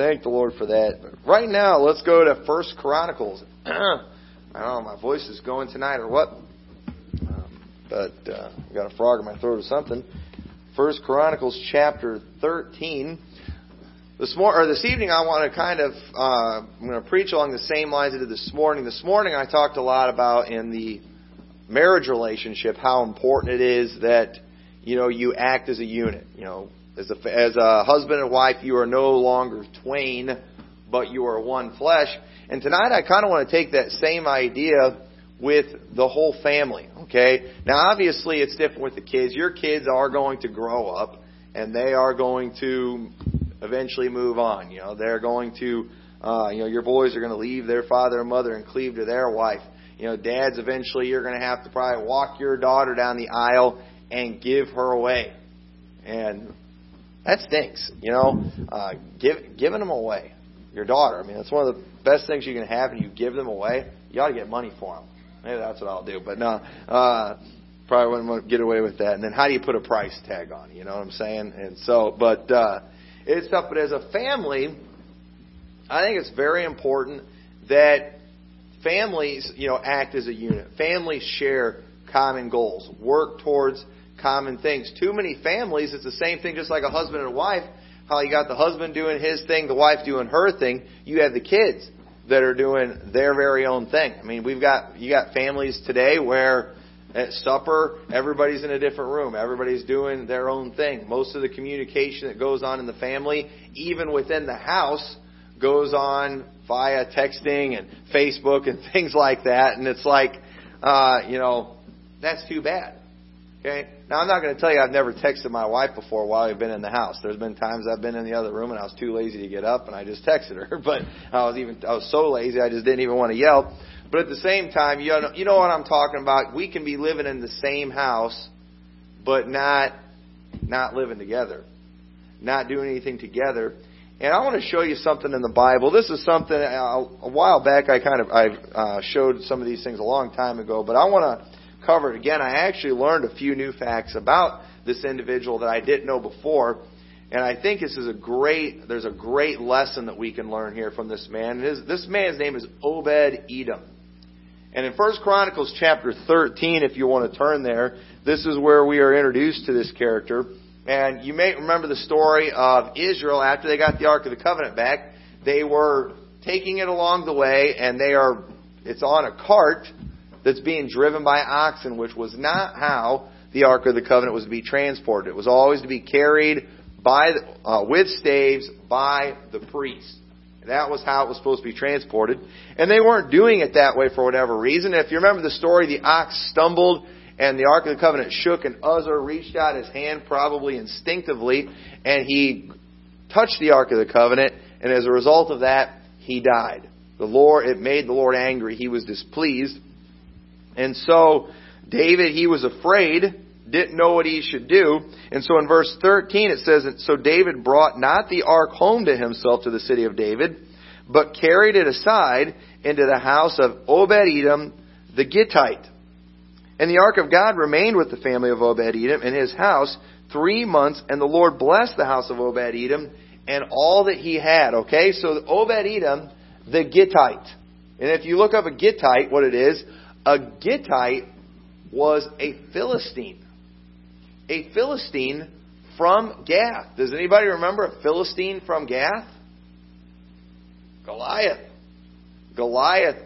thank the Lord for that. But right now, let's go to 1 Chronicles. I don't know, my voice is going tonight or what. But I've got a frog in my throat or something. 1 Chronicles chapter 13. This evening, I want to I'm going to preach along the same lines I did this morning. This morning, I talked a lot about in the marriage relationship how important it is that, you know, you act as a unit. You know, as a husband and wife, you are no longer twain, but you are one flesh. And tonight, I kind of want to take that same idea with the whole family, okay? Now, obviously, it's different with the kids. Your kids are going to grow up, and they are going to eventually move on. You know, they're going to, your boys are going to leave their father and mother and cleave to their wife. You know, dads, eventually, you're going to have to probably walk your daughter down the aisle and give her away. And that stinks, you know. Giving them away, your daughter. I mean, that's one of the best things you can have, and you give them away. You ought to get money for them. Maybe that's what I'll do, but no, probably wouldn't want to get away with that. And then how do you put a price tag on it? You know what I'm saying? And so, but it's tough. But as a family, I think it's very important that families, you know, act as a unit. Families share common goals, work towards common things. Too many families, it's the same thing, just like a husband and a wife. How you got the husband doing his thing, the wife doing her thing. You have the kids that are doing their very own thing. I mean, you got families today where at supper, everybody's in a different room. Everybody's doing their own thing. Most of the communication that goes on in the family, even within the house, goes on via texting and Facebook and things like that. And it's like, that's too bad. Okay? Now, I'm not going to tell you I've never texted my wife before while I've been in the house. There's been times I've been in the other room and I was too lazy to get up and I just texted her. But I was so lazy I just didn't even want to yell. But at the same time, you know what I'm talking about. We can be living in the same house, but not living together, not doing anything together. And I want to show you something in the Bible. This is something a while back I showed some of these things a long time ago, but I want to covered again. I actually learned a few new facts about this individual that I didn't know before, and I think this is there's a great lesson that we can learn here from this man. This man's name is Obed-Edom, and in 1 Chronicles chapter 13, if you want to turn there, this is where we are introduced to this character. And you may remember the story of Israel after they got the Ark of the Covenant back. They were taking it along the way, and it's on a cart that's being driven by oxen, which was not how the Ark of the Covenant was to be transported. It was always to be carried with staves by the priest. That was how it was supposed to be transported. And they weren't doing it that way for whatever reason. If you remember the story, the ox stumbled and the Ark of the Covenant shook, and Uzzah reached out his hand, probably instinctively, and he touched the Ark of the Covenant, and as a result of that, he died. It made the Lord angry. He was displeased. And so David, he was afraid, didn't know what he should do. And so in verse 13 it says, so David brought not the ark home to himself to the city of David, but carried it aside into the house of Obed-Edom the Gittite. And the ark of God remained with the family of Obed-Edom in his house 3 months, and the Lord blessed the house of Obed-Edom and all that he had. Okay, so Obed-Edom the Gittite. And if you look up a Gittite, what it is, a Gittite was a Philistine from Gath. Does anybody remember a Philistine from Gath? Goliath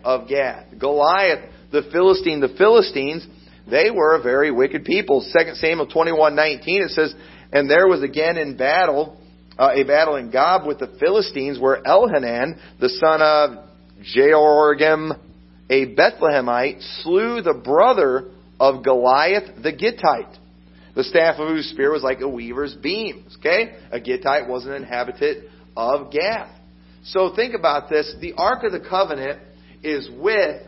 of Gath. Goliath, the Philistine. The Philistines, they were a very wicked people. 2 Samuel 21:19, it says, and there was again in battle, a battle in Gob with the Philistines, where Elhanan, the son of Jehoram, a Bethlehemite, slew the brother of Goliath the Gittite, the staff of whose spear was like a weaver's beam. Okay? A Gittite was an inhabitant of Gath. So think about this. The Ark of the Covenant is with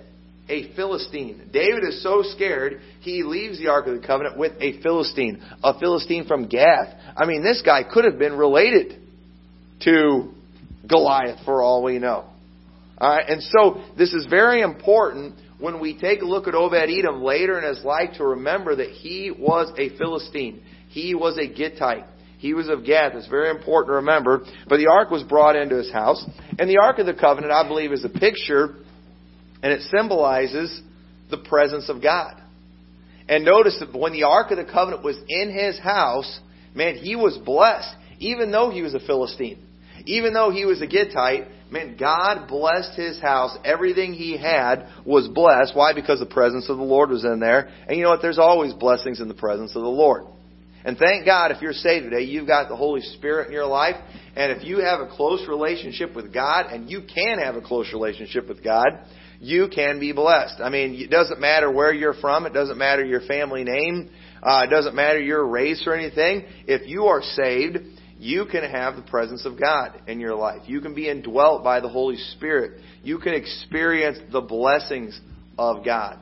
a Philistine. David is so scared, he leaves the Ark of the Covenant with a Philistine from Gath. I mean, this guy could have been related to Goliath for all we know. And so this is very important when we take a look at Obed-Edom later in his life to remember that he was a Philistine. He was a Gittite. He was of Gath. It's very important to remember. But the ark was brought into his house. And the Ark of the Covenant, I believe, is a picture, and it symbolizes the presence of God. And notice that when the Ark of the Covenant was in his house, man, he was blessed, even though he was a Philistine. Even though he was a Gittite, man, God blessed his house. Everything he had was blessed. Why? Because the presence of the Lord was in there. And you know what? There's always blessings in the presence of the Lord. And thank God if you're saved today, you've got the Holy Spirit in your life. And if you have a close relationship with God, and you can have a close relationship with God, you can be blessed. I mean, it doesn't matter where you're from. It doesn't matter your family name. It doesn't matter your race or anything. If you are saved, you can have the presence of God in your life. You can be indwelt by the Holy Spirit. You can experience the blessings of God.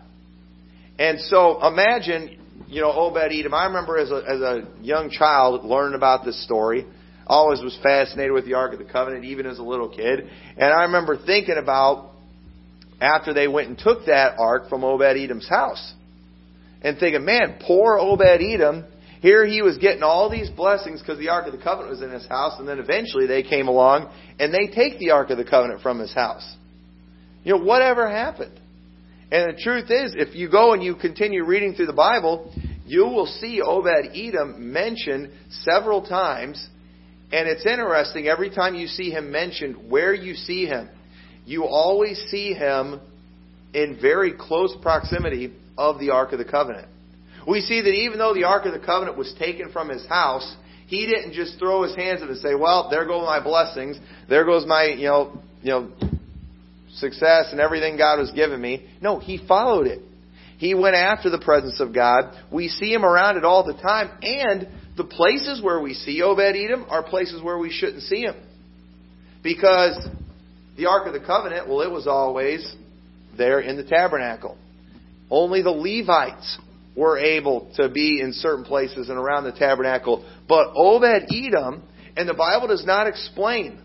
And so imagine, you know, Obed-Edom. I remember as a young child learning about this story. Always was fascinated with the Ark of the Covenant, even as a little kid. And I remember thinking about after they went and took that ark from Obed-Edom's house. And thinking, man, poor Obed-Edom. Here he was getting all these blessings because the Ark of the Covenant was in his house. And then eventually they came along and they take the Ark of the Covenant from his house. You know, whatever happened. And the truth is, if you go and you continue reading through the Bible, you will see Obed-Edom mentioned several times. And it's interesting, every time you see him mentioned, where you see him, you always see him in very close proximity of the Ark of the Covenant. We see that even though the Ark of the Covenant was taken from his house, he didn't just throw his hands up and say, well, there go my blessings. There goes my, you know, success and everything God was giving me. No, he followed it. He went after the presence of God. We see him around it all the time. And the places where we see Obed-Edom are places where we shouldn't see him. Because the Ark of the Covenant, well, it was always there in the tabernacle. Only the Levites were able to be in certain places and around the tabernacle. But Obed-Edom, and the Bible does not explain,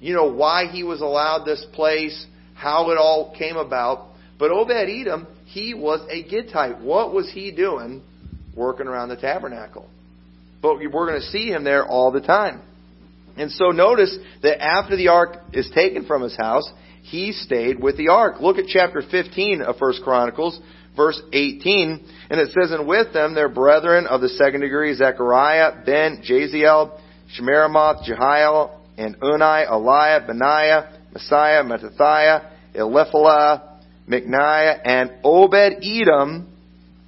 you know, why he was allowed this place, how it all came about. But Obed-Edom, he was a Gittite. What was he doing working around the tabernacle? But we're going to see him there all the time. And so notice that after the ark is taken from his house, he stayed with the ark. Look at chapter 15 of 1 Chronicles. Verse 18, and it says, and with them their brethren of the second degree, Zechariah, Ben, Jehiel, Shmerimoth, Jehiel, and Unai, Eliah, Benaiah, Messiah, Matathiah, Eliphala, Megniah, and Obed-Edom,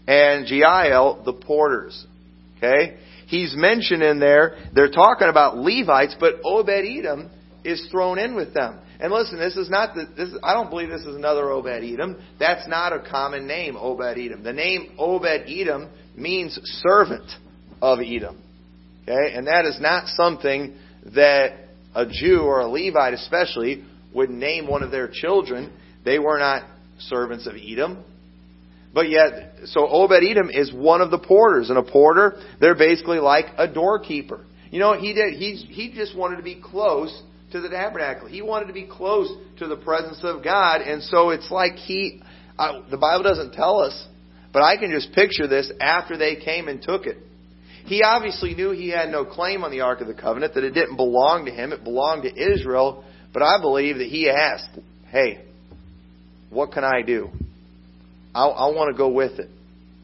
and Jeiel, the porters. Okay? He's mentioned in there, they're talking about Levites, but Obed-Edom is thrown in with them. And listen, I don't believe this is another Obed-Edom. That's not a common name, Obed-Edom. The name Obed-Edom means servant of Edom. Okay? And that is not something that a Jew or a Levite especially would name one of their children. They were not servants of Edom. But yet, so Obed-Edom is one of the porters. And a porter, they're basically like a doorkeeper. You know what he did? He just wanted to be close to the tabernacle. He wanted to be close to the presence of God. And so it's like the Bible doesn't tell us, but I can just picture this after they came and took it. He obviously knew he had no claim on the Ark of the Covenant, that it didn't belong to him. It belonged to Israel. But I believe that he asked, hey, what can I do? I want to go with it.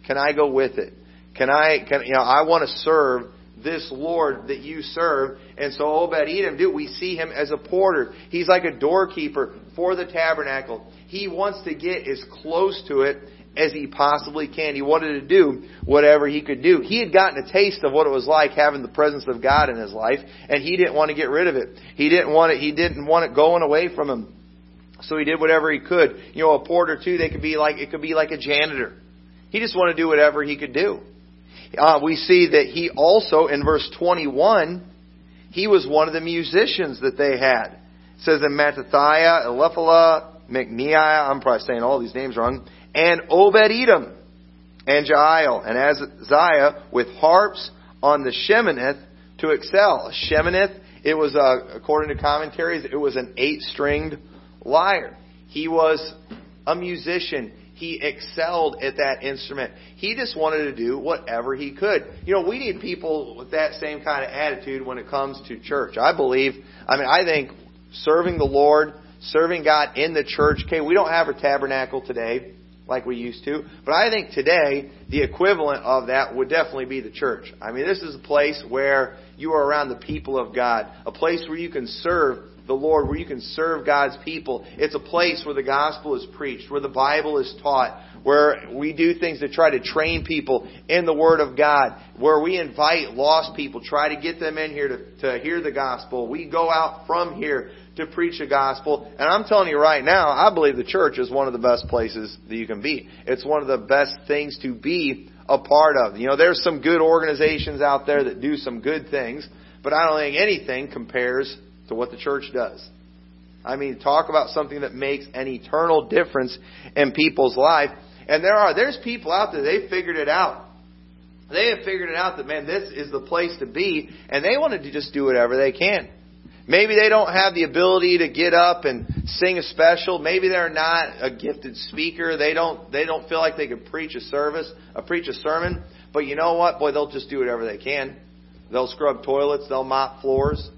Can I go with it? I want to serve this Lord that you serve. And so Obed-Edom, we see him as a porter. He's like a doorkeeper for the tabernacle. He wants to get as close to it as he possibly can. He wanted to do whatever he could do. He had gotten a taste of what it was like having the presence of God in his life, and he didn't want to get rid of it. He didn't want it going away from him. So he did whatever he could. You know, a porter too, it could be like a janitor. He just wanted to do whatever he could do. We see that he also, in verse 21, he was one of the musicians that they had. It says in Matathiah, Eliphala, Megniah, I'm probably saying all these names wrong, and Obed-Edom, and Jeiel, and Amaziah, with harps on the Sheminith to excel. A Sheminith, it was, according to commentaries, it was an 8-stringed lyre. He was a musician. He excelled at that instrument. He just wanted to do whatever he could. You know, we need people with that same kind of attitude when it comes to church. I think serving the Lord, serving God in the church. Okay, we don't have a tabernacle today like we used to, but I think today the equivalent of that would definitely be the church. I mean, this is a place where you are around the people of God, a place where you can serve the Lord, where you can serve God's people. It's a place where the gospel is preached, where the Bible is taught, where we do things to try to train people in the Word of God, where we invite lost people, try to get them in here to hear the gospel. We go out from here to preach the gospel. And I'm telling you right now, I believe the church is one of the best places that you can be. It's one of the best things to be a part of. You know, there's some good organizations out there that do some good things, but I don't think anything compares to what the church does. I mean, talk about something that makes an eternal difference in people's life. And there's people out there, they figured it out. They have figured it out that, man, this is the place to be, and they wanted to just do whatever they can. Maybe they don't have the ability to get up and sing a special. Maybe they're not a gifted speaker. They don't feel like they could preach a sermon. But you know what? Boy, they'll just do whatever they can. They'll scrub toilets. They'll mop floors.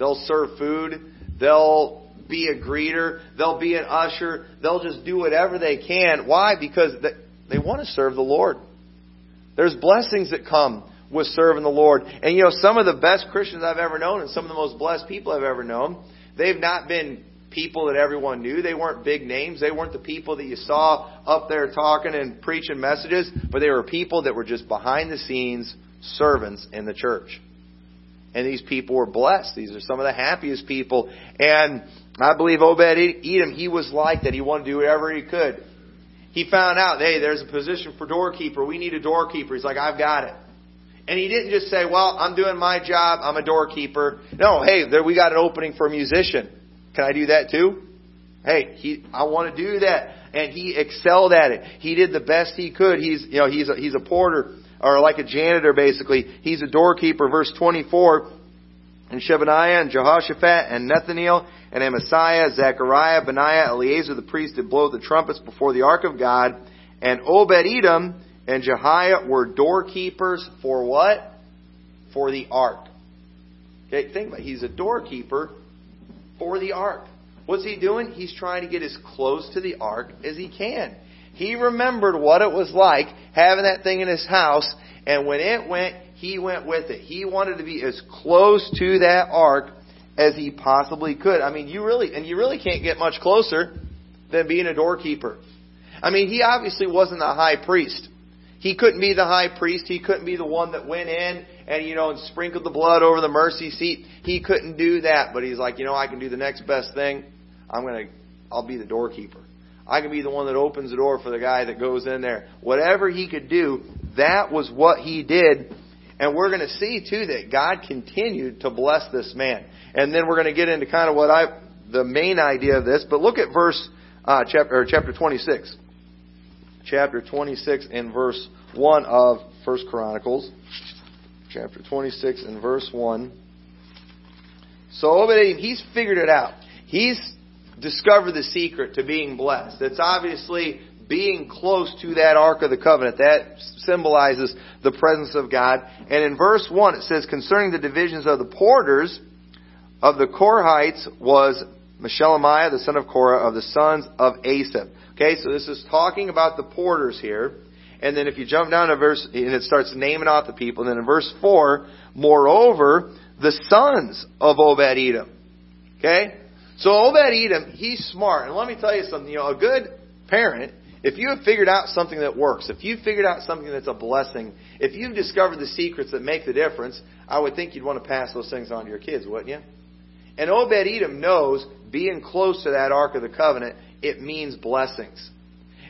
They'll serve food. They'll be a greeter. They'll be an usher. They'll just do whatever they can. Why? Because they want to serve the Lord. There's blessings that come with serving the Lord. And, you know, some of the best Christians I've ever known and some of the most blessed people I've ever known, they've not been people that everyone knew. They weren't big names. They weren't the people that you saw up there talking and preaching messages, but they were people that were just behind the scenes servants in the church. And these people were blessed. These are some of the happiest people. And I believe Obed-Edom, he was like that. He wanted to do whatever he could. He found out, hey, there's a position for doorkeeper. We need a doorkeeper. He's like, I've got it. And he didn't just say, well, I'm doing my job. I'm a doorkeeper. No, hey, there we got an opening for a musician. Can I do that too? Hey, I want to do that. And he excelled at it. He did the best he could. He's a porter. Or like a janitor, basically. He's a doorkeeper. Verse 24, and Shebaniah and Jehoshaphat and Nethaniel and Amasiah, Zechariah, Benaiah, Eliezer the priest did blow the trumpets before the ark of God. And Obed-Edom and Jehiah were doorkeepers for what? For the ark. Okay, think about it. He's a doorkeeper for the ark. What's he doing? He's trying to get as close to the ark as he can. He remembered what it was like having that thing in his house, and when it went, he went with it. He wanted to be as close to that ark as he possibly could. I mean, you really can't get much closer than being a doorkeeper. I mean, he obviously wasn't a high priest. He couldn't be the high priest. He couldn't be the one that went in and, you know, and sprinkled the blood over the mercy seat. He couldn't do that, but he's like, you know, I can do the next best thing. I'll be the doorkeeper. I can be the one that opens the door for the guy that goes in there. Whatever he could do, that was what he did. And we're going to see, too, that God continued to bless this man. And then we're going to get into kind of the main idea of this. But look at chapter 26. Chapter 26 and verse 1 of 1 Chronicles. Chapter 26 and verse 1. So Obed-Edom, he's figured it out. He's discover the secret to being blessed. It's obviously being close to that Ark of the Covenant. That symbolizes the presence of God. And in verse 1 it says, concerning the divisions of the porters of the Korahites was Meshelemiah, the son of Korah, of the sons of Asaph. Okay, so this is talking about the porters here. And then if you jump down to verse, and it starts naming off the people. And then in verse 4, moreover, the sons of Obed-Edom. Okay? So Obed-Edom, he's smart. And let me tell you something. You know, a good parent, if you have figured out something that works, if you've figured out something that's a blessing, if you've discovered the secrets that make the difference, I would think you'd want to pass those things on to your kids, wouldn't you? And Obed-Edom knows being close to that Ark of the Covenant, it means blessings.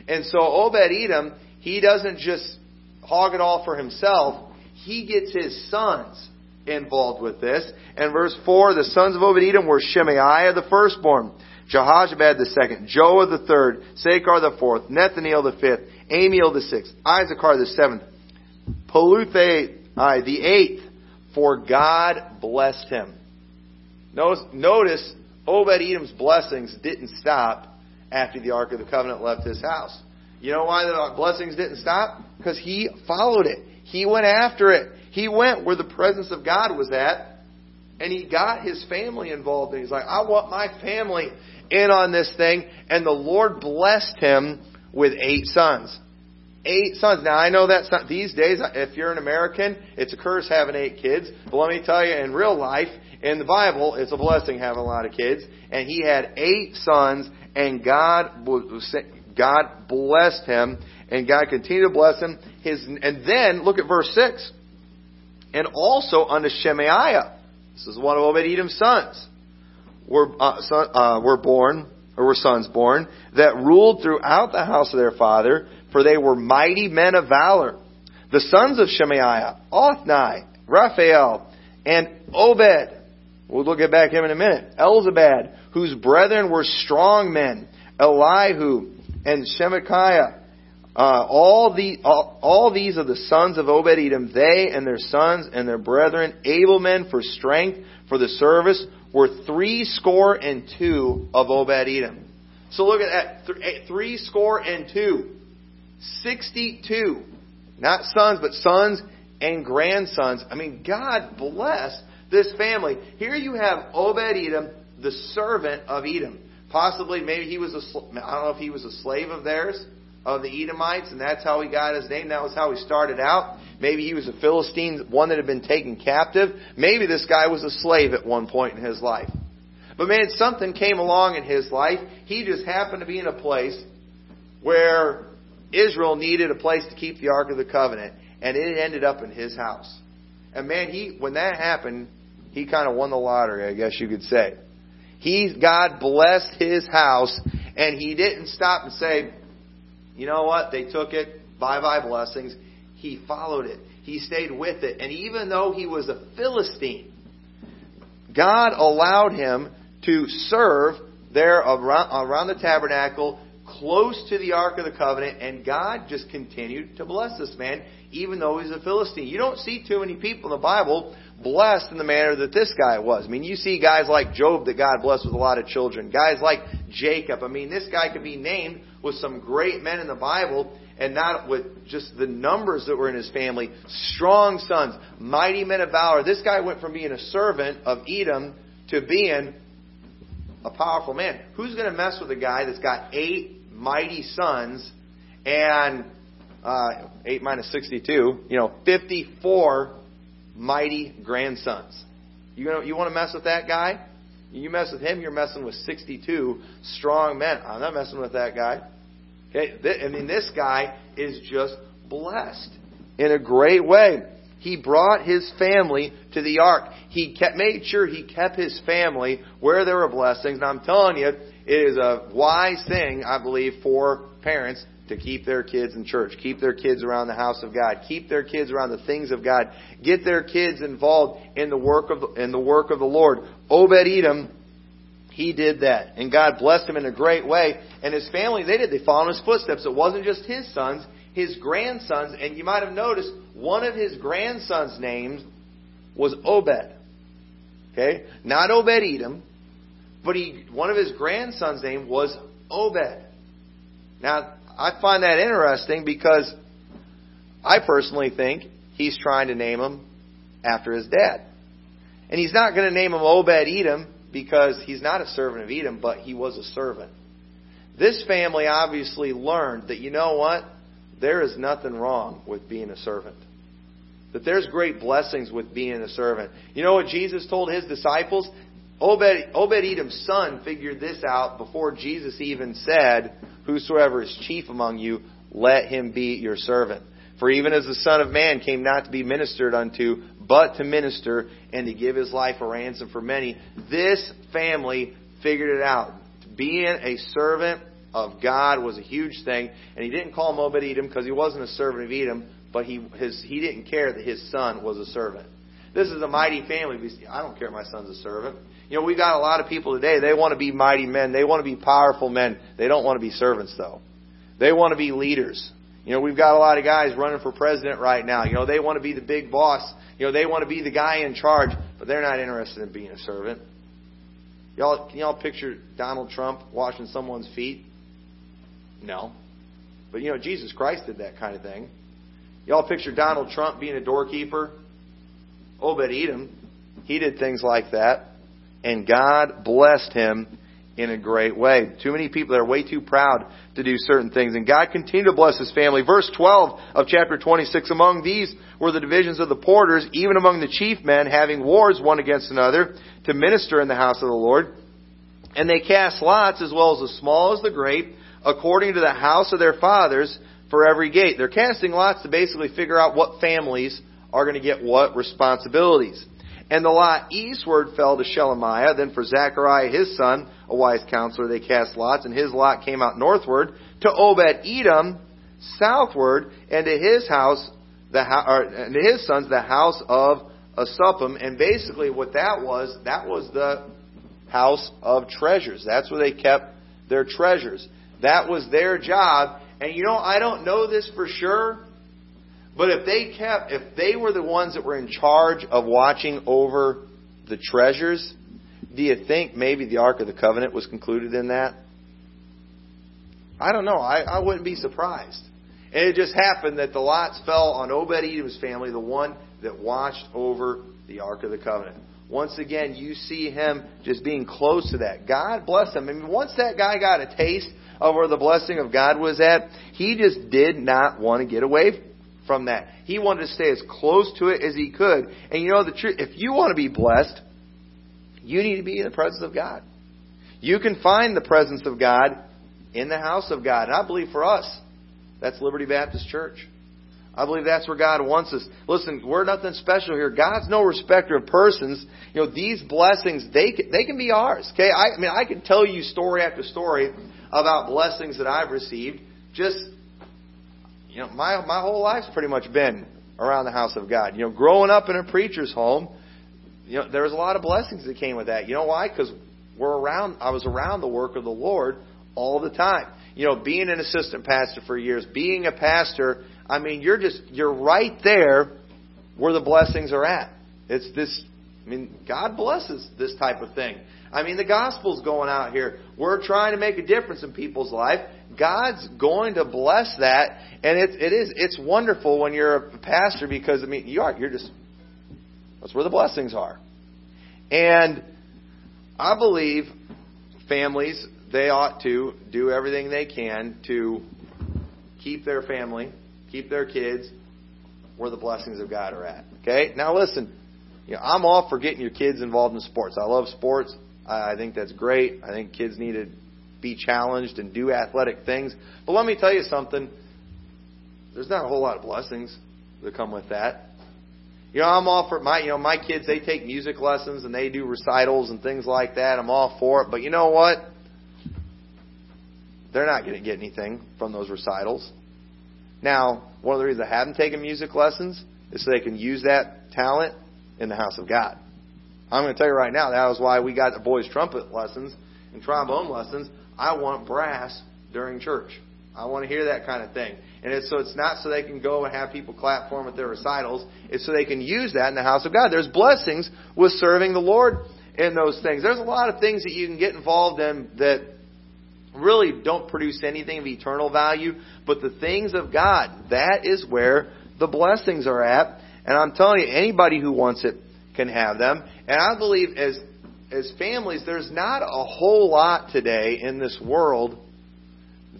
And so Obed-Edom, he doesn't just hog it all for himself. He gets his sons involved with this. And verse 4, the sons of Obed-Edom were Shemaiah the firstborn, Jehozabad the second, Joah the third, Sacar the fourth, Nethaniel the fifth, Amiel the sixth, Isaacar the seventh, Peluthai the eighth, for God blessed him. Notice Obed-Edom's blessings didn't stop after the Ark of the Covenant left his house. You know why the blessings didn't stop? Because he followed it. He went after it. He went where the presence of God was at, and he got his family involved. And he's like, I want my family in on this thing. And the Lord blessed him with 8 sons. 8 sons. Now, I know that's not, these days, if you're an American, it's a curse having 8 kids. But let me tell you, in real life, in the Bible, it's a blessing having a lot of kids. And he had 8 sons, and God blessed him, and God continued to bless him. And then, look at verse 6. And also unto Shemaiah, this is one of Obed-Edom's sons, were sons born, that ruled throughout the house of their father, for they were mighty men of valor. The sons of Shemaiah, Othni, Raphael, and Obed. We'll look at back him in a minute. Elzabad, whose brethren were strong men, Elihu, and Shemachiah. All these are the sons of Obed-Edom. They and their sons and their brethren, able men for strength, for the service, were 62 of Obed-Edom. So look at that. 62. 62. Not sons, but sons and grandsons. I mean, God bless this family. Here you have Obed-Edom, the servant of Edom. Possibly, maybe he was I don't know if he was a slave of theirs, of the Edomites, and that's how he got his name. That was how he started out. Maybe he was a Philistine, one that had been taken captive. Maybe this guy was a slave at one point in his life. But man, something came along in his life. He just happened to be in a place where Israel needed a place to keep the Ark of the Covenant, and it ended up in his house. And man, when that happened, he kind of won the lottery, I guess you could say. God blessed his house, and he didn't stop and say, you know what, they took it, bye-bye blessings. He followed it. He stayed with it. And even though he was a Philistine, God allowed him to serve there around the tabernacle, close to the Ark of the Covenant, and God just continued to bless this man, even though he's a Philistine. You don't see too many people in the Bible blessed in the manner that this guy was. I mean, you see guys like Job that God blessed with a lot of children. Guys like Jacob. I mean, this guy could be named with some great men in the Bible, and not with just the numbers that were in his family. Strong sons, mighty men of valor. This guy went from being a servant of Edom to being a powerful man. Who's going to mess with a guy that's got 8 mighty sons and 8 minus 62, 54 mighty grandsons? You want to mess with that guy? You mess with him, you're messing with 62 strong men. I'm not messing with that guy. Okay? I mean, this guy is just blessed in a great way. He brought his family to the ark. He made sure he kept his family where there were blessings. And I'm telling you, it is a wise thing, I believe, for parents to keep their kids in church, keep their kids around the house of God, keep their kids around the things of God, get their kids involved in the work of the Lord. Obed-Edom, he did that, and God blessed him in a great way. And his family, they followed his footsteps. It wasn't just his sons. His grandsons, and you might have noticed one of his grandsons' names was Obed. Okay? Not Obed-Edom, but one of his grandsons' name was Obed. Now, I find that interesting because I personally think he's trying to name him after his dad. And he's not going to name him Obed-Edom because he's not a servant of Edom, but he was a servant. This family obviously learned that, you know what? There is nothing wrong with being a servant. That there's great blessings with being a servant. You know what Jesus told his disciples? Obed-Edom's son figured this out before Jesus even said, whosoever is chief among you, let him be your servant. For even as the Son of Man came not to be ministered unto, but to minister and to give his life a ransom for many. This family figured it out. Being a servant of God was a huge thing, and he didn't call him Obed-Edom because he wasn't a servant of Edom, but he didn't care that his son was a servant. This is a mighty family. I don't care if my son's a servant. We've got a lot of people today, they want to be mighty men. They want to be powerful men. They don't want to be servants, though. They want to be leaders. We've got a lot of guys running for president right now. They want to be the big boss. They want to be the guy in charge, but they're not interested in being a servant. Can y'all picture Donald Trump washing someone's feet? No. But, you know, Jesus Christ did that kind of thing. Y'all picture Donald Trump being a doorkeeper? Obed-Edom, he did things like that. And God blessed him in a great way. Too many people that are way too proud to do certain things. And God continued to bless his family. Verse 12 of chapter 26, among these were the divisions of the porters, even among the chief men, having wars one against another, to minister in the house of the Lord. And they cast lots, as well as the small as the great, according to the house of their fathers, for every gate. They're casting lots to basically figure out what families are going to get what responsibilities. And the lot eastward fell to Shelemiah. Then for Zechariah his son, a wise counselor, they cast lots. And his lot came out northward to Obed-Edom, southward, and to his house, and to his sons, the house of Asaph. And basically what that was the house of treasures. That's where they kept their treasures. That was their job. And you know, I don't know this for sure, but if they were the ones that were in charge of watching over the treasures, do you think maybe the Ark of the Covenant was concluded in that? I don't know. I wouldn't be surprised. And it just happened that the lots fell on Obed-Edom's family, the one that watched over the Ark of the Covenant. Once again, you see him just being close to that. God bless him. I mean, once that guy got a taste of where the blessing of God was at, he just did not want to get away from that. He wanted to stay as close to it as he could. And you know the truth, if you want to be blessed, you need to be in the presence of God. You can find the presence of God in the house of God. And I believe for us, that's Liberty Baptist Church. I believe that's where God wants us. Listen, we're nothing special here. God's no respecter of persons. You know, these blessings, they can be ours. Okay, I can tell you story after story about blessings that I've received. Just, you know, my whole life's pretty much been around the house of God. You know, growing up in a preacher's home, you know, there was a lot of blessings that came with that. You know why? Because I was around the work of the Lord all the time. You know, being an assistant pastor for years, being a pastor. I mean, you're right there where the blessings are at. It's this. I mean, God blesses this type of thing. I mean, the gospel's going out here. We're trying to make a difference in people's life. God's going to bless that, and it's wonderful when you're a pastor, because I mean, that's where the blessings are. And I believe families, they ought to do everything they can to keep their family, keep their kids where the blessings of God are at. Okay? Now listen, you know, I'm all for getting your kids involved in sports. I love sports. I think that's great. I think kids need to be challenged and do athletic things. But let me tell you something. There's not a whole lot of blessings that come with that. You know, I'm all for my kids, they take music lessons and they do recitals and things like that. I'm all for it. But you know what? They're not going to get anything from those recitals. Now, one of the reasons I haven't taken music lessons is so they can use that talent in the house of God. I'm going to tell you right now, that was why we got the boys' trumpet lessons and trombone lessons. I want brass during church. I want to hear that kind of thing. And it's not so they can go and have people clap for them at their recitals. It's so they can use that in the house of God. There's blessings with serving the Lord in those things. There's a lot of things that you can get involved in that really don't produce anything of eternal value, but the things of God, that is where the blessings are at. And I'm telling you, anybody who wants it can have them. And I believe as families, there's not a whole lot today in this world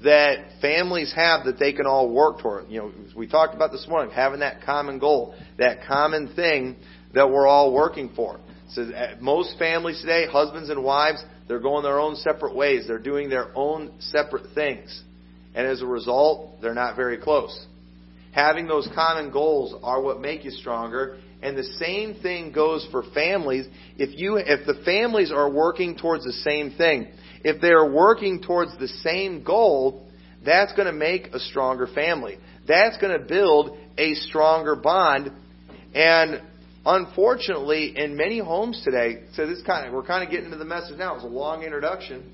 that families have that they can all work toward. You know, we talked about this morning, having that common goal, that common thing that we're all working for. So most families today, husbands and wives, they're going their own separate ways. They're doing their own separate things. And as a result, they're not very close. Having those common goals are what make you stronger. And the same thing goes for families. If the families are working towards the same thing, if they are working towards the same goal, that's going to make a stronger family. That's going to build a stronger bond. And unfortunately, in many homes today, so we're kind of getting into the message now. It was a long introduction,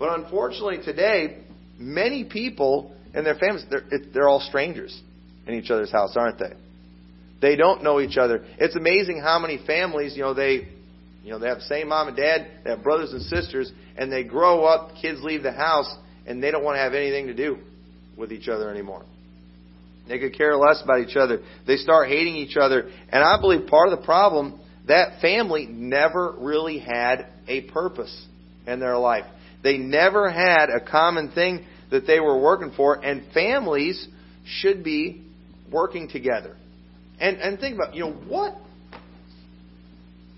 but unfortunately today, many people and their families, they're all strangers in each other's house, aren't they? They don't know each other. It's amazing how many families, you know, they have the same mom and dad, they have brothers and sisters, and they grow up, kids leave the house, and they don't want to have anything to do with each other anymore. They could care less about each other. They start hating each other. And I believe part of the problem, that family never really had a purpose in their life. They never had a common thing that they were working for. And families should be working together. And think about,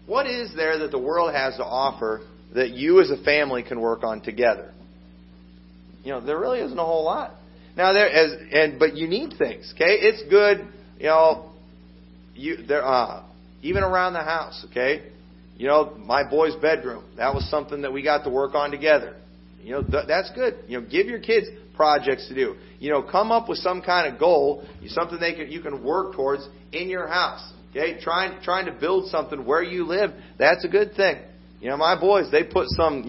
what is there that the world has to offer that you as a family can work on together? There really isn't a whole lot. But you need things. Okay, it's good. Even around the house. Okay, my boy's bedroom. That was something that we got to work on together. That's good. Give your kids projects to do. Come up with some kind of goal, something you can work towards in your house. Okay, trying to build something where you live. That's a good thing. My boys, they put some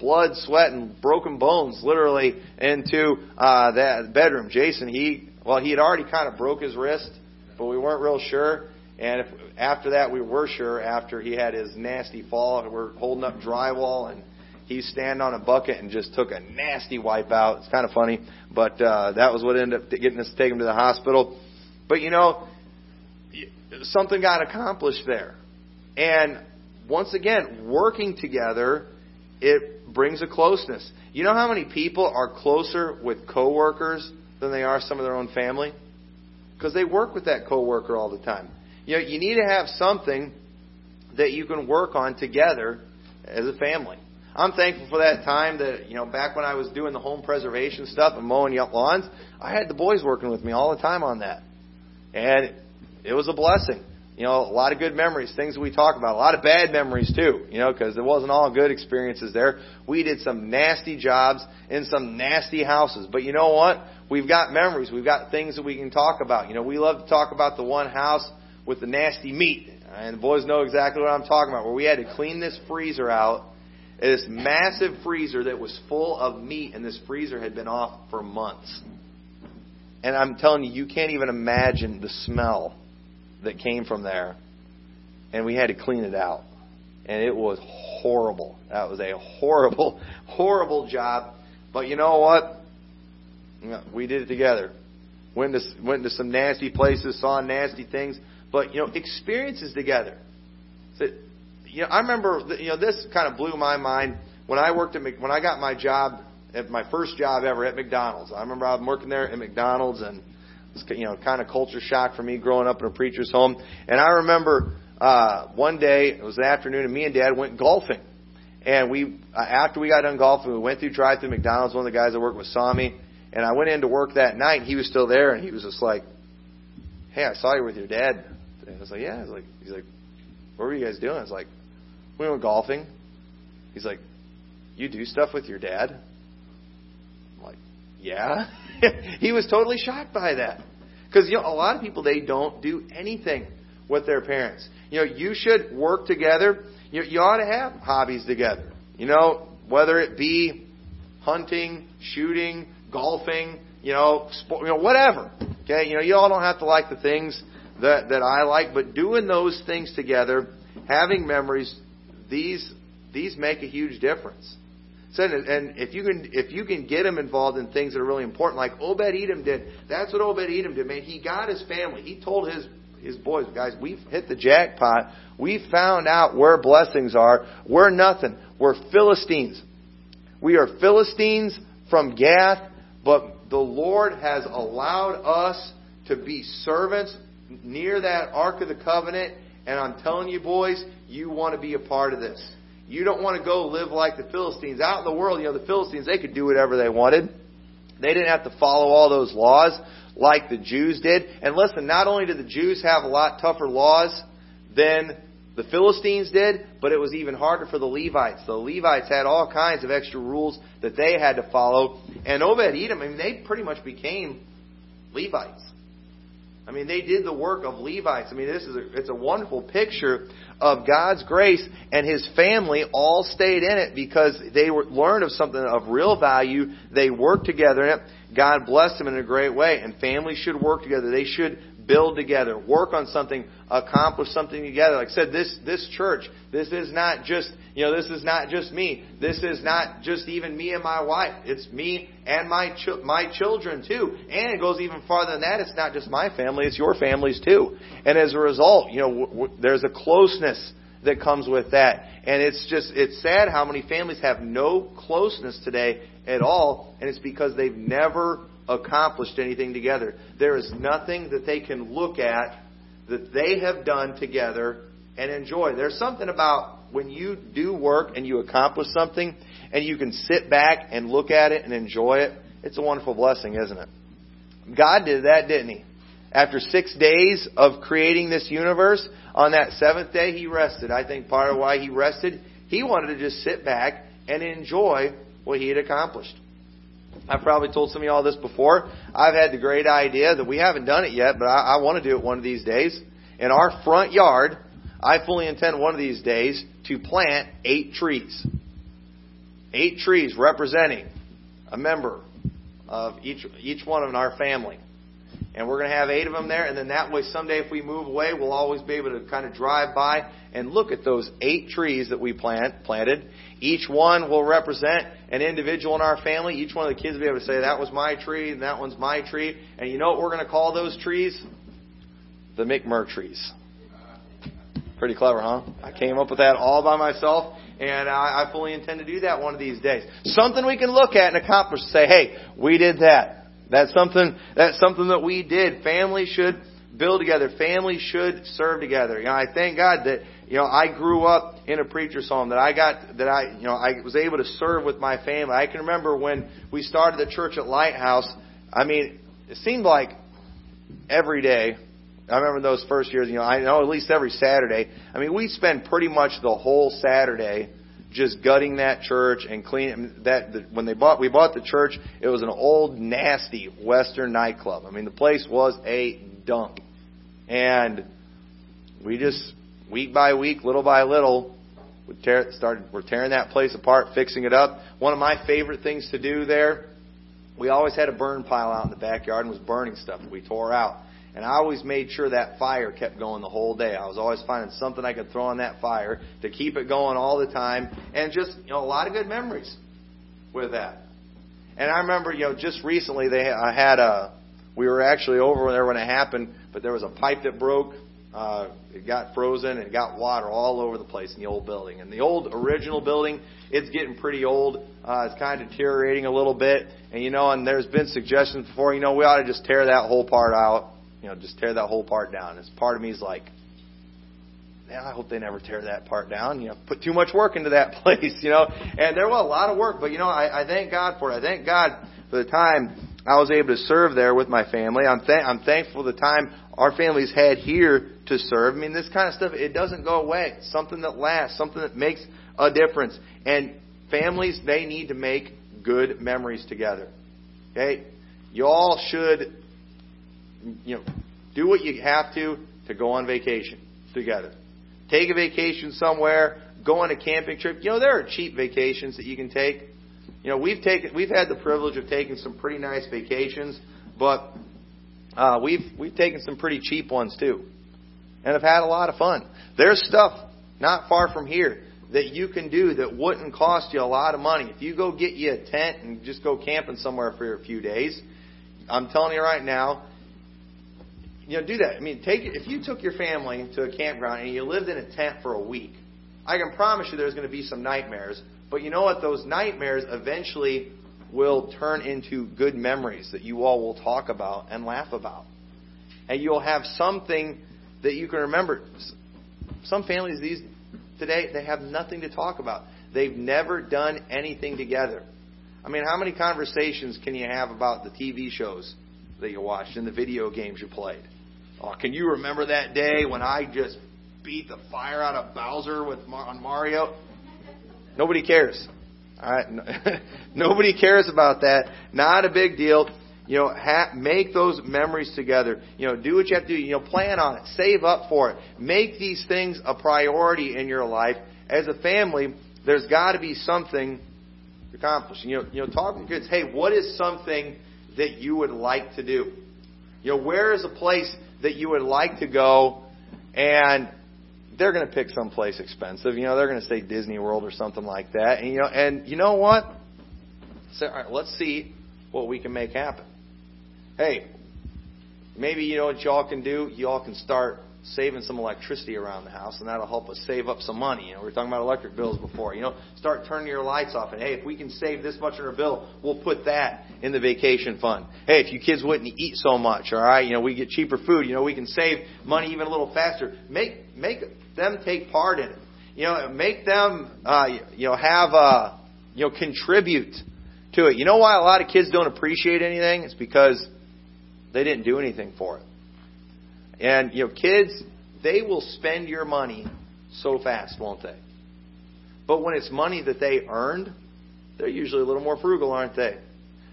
blood, sweat, and broken bones literally into that bedroom. Jason, he had already kind of broke his wrist, but we weren't real sure. And after that, we were sure after he had his nasty fall. And we're holding up drywall, and he's standing on a bucket and just took a nasty wipe out. It's kind of funny, but that was what ended up getting us to take him to the hospital. But something got accomplished there. And once again, working together, it brings a closeness. You know how many people are closer with coworkers than they are some of their own family? Because they work with that coworker all the time. You need to have something that you can work on together as a family. I'm thankful for that time that, back when I was doing the home preservation stuff and mowing lawns, I had the boys working with me all the time on that. And it was a blessing. A lot of good memories, things we talk about, a lot of bad memories too, because it wasn't all good experiences there. We did some nasty jobs in some nasty houses. But you know what? We've got memories. We've got things that we can talk about. We love to talk about the one house with the nasty meat. And the boys know exactly what I'm talking about, where we had to clean this freezer out, this massive freezer that was full of meat, and this freezer had been off for months. And I'm telling you, you can't even imagine the smell that came from there, and we had to clean it out, and it was horrible. That was a horrible, horrible job. But you know what? We did it together. Went to some nasty places, saw nasty things, but experiences together. So, I remember. This kind of blew my mind when I worked when I got my job at my first job ever at McDonald's. I remember I was working there at McDonald's and. Kind of culture shock for me growing up in a preacher's home. And I remember one day, it was an afternoon, and me and Dad went golfing. And we, after we got done golfing, we went through drive-through McDonald's. One of the guys I worked with saw me. And I went into work that night. He was still there, and he was just like, "Hey, I saw you with your dad." And I was like, "Yeah." He's like, "What were you guys doing?" I was like, "We went golfing." He's like, "You do stuff with your dad?" I'm like, "Yeah." He was totally shocked by that. Because a lot of people, they don't do anything with their parents. You should work together. You ought to have hobbies together. Whether it be hunting, shooting, golfing, sport, whatever. Okay, you all don't have to like the things that I like, but doing those things together, having memories, these make a huge difference. And if you can get him involved in things that are really important, like Obed-Edom did. That's what Obed-Edom did, man. He got his family. He told his boys, "Guys, we've hit the jackpot. We found out where blessings are. We're nothing. We're Philistines. We are Philistines from Gath, but the Lord has allowed us to be servants near that Ark of the Covenant. And I'm telling you, boys, you want to be a part of this. You don't want to go live like the Philistines. Out in the world, the Philistines, they could do whatever they wanted. They didn't have to follow all those laws like the Jews did. And listen, not only did the Jews have a lot tougher laws than the Philistines did, but it was even harder for the Levites. The Levites had all kinds of extra rules that they had to follow. And Obed-Edom, they pretty much became Levites. They did the work of Levites. It's a wonderful picture of God's grace, and His family all stayed in it because they learned of something of real value. They worked together in it. God blessed them in a great way, and families should work together. They should build together, work on something, accomplish something together. Like I said, this church, this is not just, this is not just me. This is not just even me and my wife. It's me and my children too. And it goes even farther than that. It's not just my family. It's your families too. And as a result, there's a closeness that comes with that. And it's sad how many families have no closeness today at all. And it's because they've never accomplished anything together. There is nothing that they can look at that they have done together and enjoy. There's something about when you do work and you accomplish something and you can sit back and look at it and enjoy it. It's a wonderful blessing, isn't it? God did that, didn't he? After 6 days of creating this universe, on that seventh day he rested. I think part of why he rested, he wanted to just sit back and enjoy what he had accomplished. I've probably told some of you all this before. I've had the great idea that we haven't done it yet, but I want to do it one of these days. In our front yard, I fully intend one of these days to plant 8 trees. 8 trees representing a member of each one of our family. And we're going to have 8 of them there. And then that way, someday if we move away, we'll always be able to kind of drive by and look at those 8 trees that we planted. Each one will represent an individual in our family. Each one of the kids will be able to say, that was my tree and that one's my tree. And you know what we're going to call those trees? The McMurr trees. Pretty clever, huh? I came up with that all by myself, and I fully intend to do that one of these days. Something we can look at and accomplish and say, hey, we did that. That's something that we did. Family should build together. Family should serve together. I thank God that, I grew up in a preacher's home, that I was able to serve with my family. I can remember when we started the church at Lighthouse. I mean, it seemed like every day. I remember those first years, I know at least every Saturday. I mean, we spent pretty much the whole Saturday just gutting that church and cleaning that. When we bought the church, it was an old, nasty Western nightclub. I mean, the place was a dump, and we just week by week, little by little, we're tearing that place apart, fixing it up. One of my favorite things to do there, we always had a burn pile out in the backyard and was burning stuff that we tore out, and I always made sure that fire kept going the whole day. I was always finding something I could throw on that fire to keep it going all the time. And just, a lot of good memories with that. And I remember, just recently we were actually over there when it happened, but there was a pipe that broke. It got frozen and it got water all over the place in the old building. And the old original building, it's getting pretty old. It's kind of deteriorating a little bit. And, and there's been suggestions before, we ought to just tear that whole part out. Just tear that whole part down. As part of me is like, man, I hope they never tear that part down. Put too much work into that place, And there was a lot of work, but, I thank God for it. I thank God for the time I was able to serve there with my family. I'm thankful for the time our families had here to serve. I mean, this kind of stuff, it doesn't go away. It's something that lasts, something that makes a difference. And families, they need to make good memories together. Okay? You all should... do what you have to go on vacation together. Take a vacation somewhere. Go on a camping trip. There are cheap vacations that you can take. We've had the privilege of taking some pretty nice vacations, but we've taken some pretty cheap ones too, and have had a lot of fun. There's stuff not far from here that you can do that wouldn't cost you a lot of money. If you go get you a tent and just go camping somewhere for a few days, I'm telling you right now. Do that. I mean, if you took your family to a campground and you lived in a tent for a week, I can promise you there's going to be some nightmares. But you know what? Those nightmares eventually will turn into good memories that you all will talk about and laugh about. And you'll have something that you can remember. Some families today, they have nothing to talk about. They've never done anything together. I mean, how many conversations can you have about the TV shows that you watched and the video games you played? Oh, can you remember that day when I just beat the fire out of Bowser on Mario? Nobody cares. All right, nobody cares about that. Not a big deal. Make those memories together. Do what you have to do. Plan on it. Save up for it. Make these things a priority in your life. As a family, there's got to be something to accomplish. Talk with your kids. Hey, what is something that you would like to do? Where is a place that you would like to go, and they're going to pick someplace expensive. You know, they're going to say Disney World or something like that. And you know what? So, all right, let's see what we can make happen. Hey, maybe you know what y'all can do? Y'all can start saving some electricity around the house, and that'll help us save up some money. You know, we were talking about electric bills before. You know, start turning your lights off. And, hey, if we can save this much on our bill, we'll put that in the vacation fund. Hey, if you kids wouldn't eat so much, all right, you know, we get cheaper food. You know, we can save money even a little faster. Make them take part in it. You know, make them, contribute to it. You know why a lot of kids don't appreciate anything? It's because they didn't do anything for it. And, you know, kids, they will spend your money so fast, won't they? But when it's money that they earned, they're usually a little more frugal, aren't they?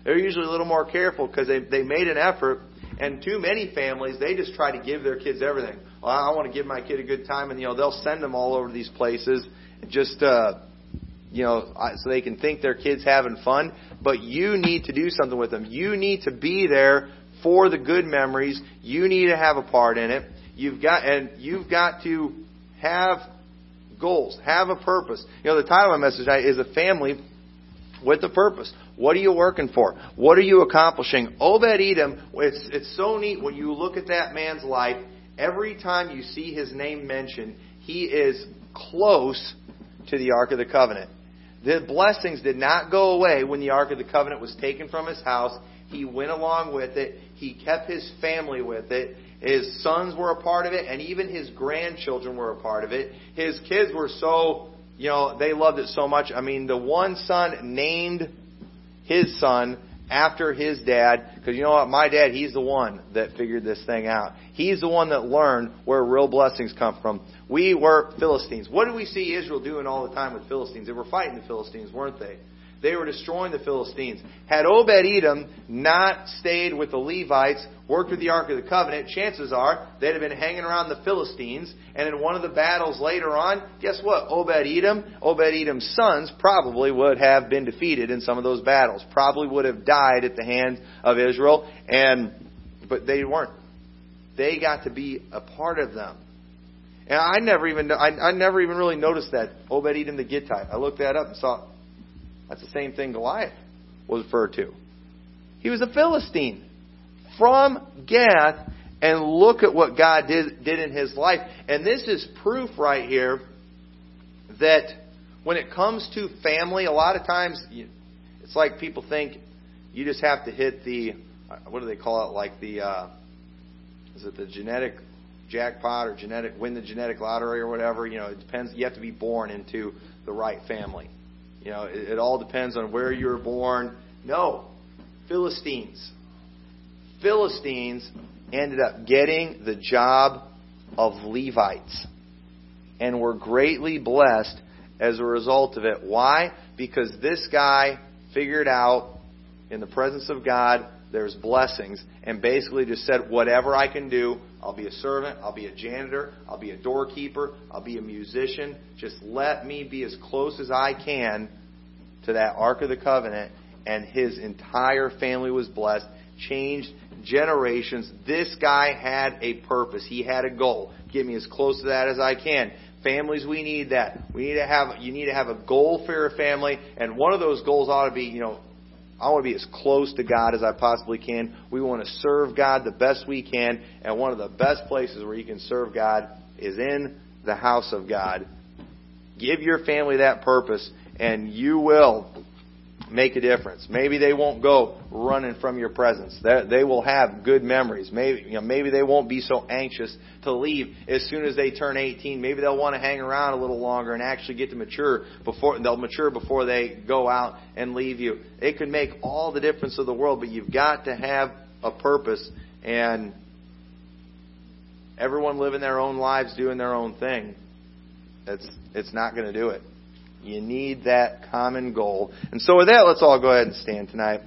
They're usually a little more careful because they made an effort. And too many families, they just try to give their kids everything. Well, I want to give my kid a good time. And, you know, they'll send them all over to these places just, so they can think their kid's having fun. But you need to do something with them. You need to be there for the good memories. You need to have a part in it. You've got to have goals, have a purpose. You know, the title of my message tonight is A Family with a Purpose. What are you working for? What are you accomplishing? Obed-Edom, it's so neat when you look at that man's life. Every time you see his name mentioned, he is close to the Ark of the Covenant. The blessings did not go away when the Ark of the Covenant was taken from his house. He went along with it. He kept his family with it. His sons were a part of it, and even his grandchildren were a part of it. His kids were so, you know, they loved it so much. I mean, the one son named his son after his dad, because you know what? My dad, he's the one that figured this thing out. He's the one that learned where real blessings come from. We were Philistines. What do we see Israel doing all the time with Philistines? They were fighting the Philistines, weren't they? They were destroying the Philistines. Had Obed-Edom not stayed with the Levites, worked with the Ark of the Covenant, chances are they'd have been hanging around the Philistines. And in one of the battles later on, guess what? Obed-Edom's sons probably would have been defeated in some of those battles. Probably would have died at the hands of Israel. But they weren't. They got to be a part of them. And I never even really noticed that. Obed-Edom the Gittite. I looked that up and saw it. That's the same thing Goliath was referred to. He was a Philistine from Gath, and look at what God did in his life. And this is proof right here that when it comes to family, a lot of times it's like people think you just have to hit the, what do they call it? Like the, is it the genetic jackpot or win the genetic lottery or whatever? You know, it depends. You have to be born into the right family. You know, it all depends on where you were born. No. Philistines ended up getting the job of Levites and were greatly blessed as a result of it. Why? Because this guy figured out in the presence of God there's blessings and basically just said, whatever I can do, I'll be a servant, I'll be a janitor, I'll be a doorkeeper, I'll be a musician. Just let me be as close as I can to that Ark of the Covenant. And his entire family was blessed, changed generations. This guy had a purpose. He had a goal. Get me as close to that as I can. Families, we need that. You need to have a goal for your family. And one of those goals ought to be, you know, I want to be as close to God as I possibly can. We want to serve God the best we can. And one of the best places where you can serve God is in the house of God. Give your family that purpose, and you will make a difference. Maybe they won't go running from your presence. They will have good memories. Maybe they won't be so anxious to leave as soon as they turn 18. Maybe they'll want to hang around a little longer and actually get to mature before they go out and leave you. It could make all the difference of the world, but you've got to have a purpose, and everyone living their own lives doing their own thing, it's not going to do it. You need that common goal. And so with that, let's all go ahead and stand tonight.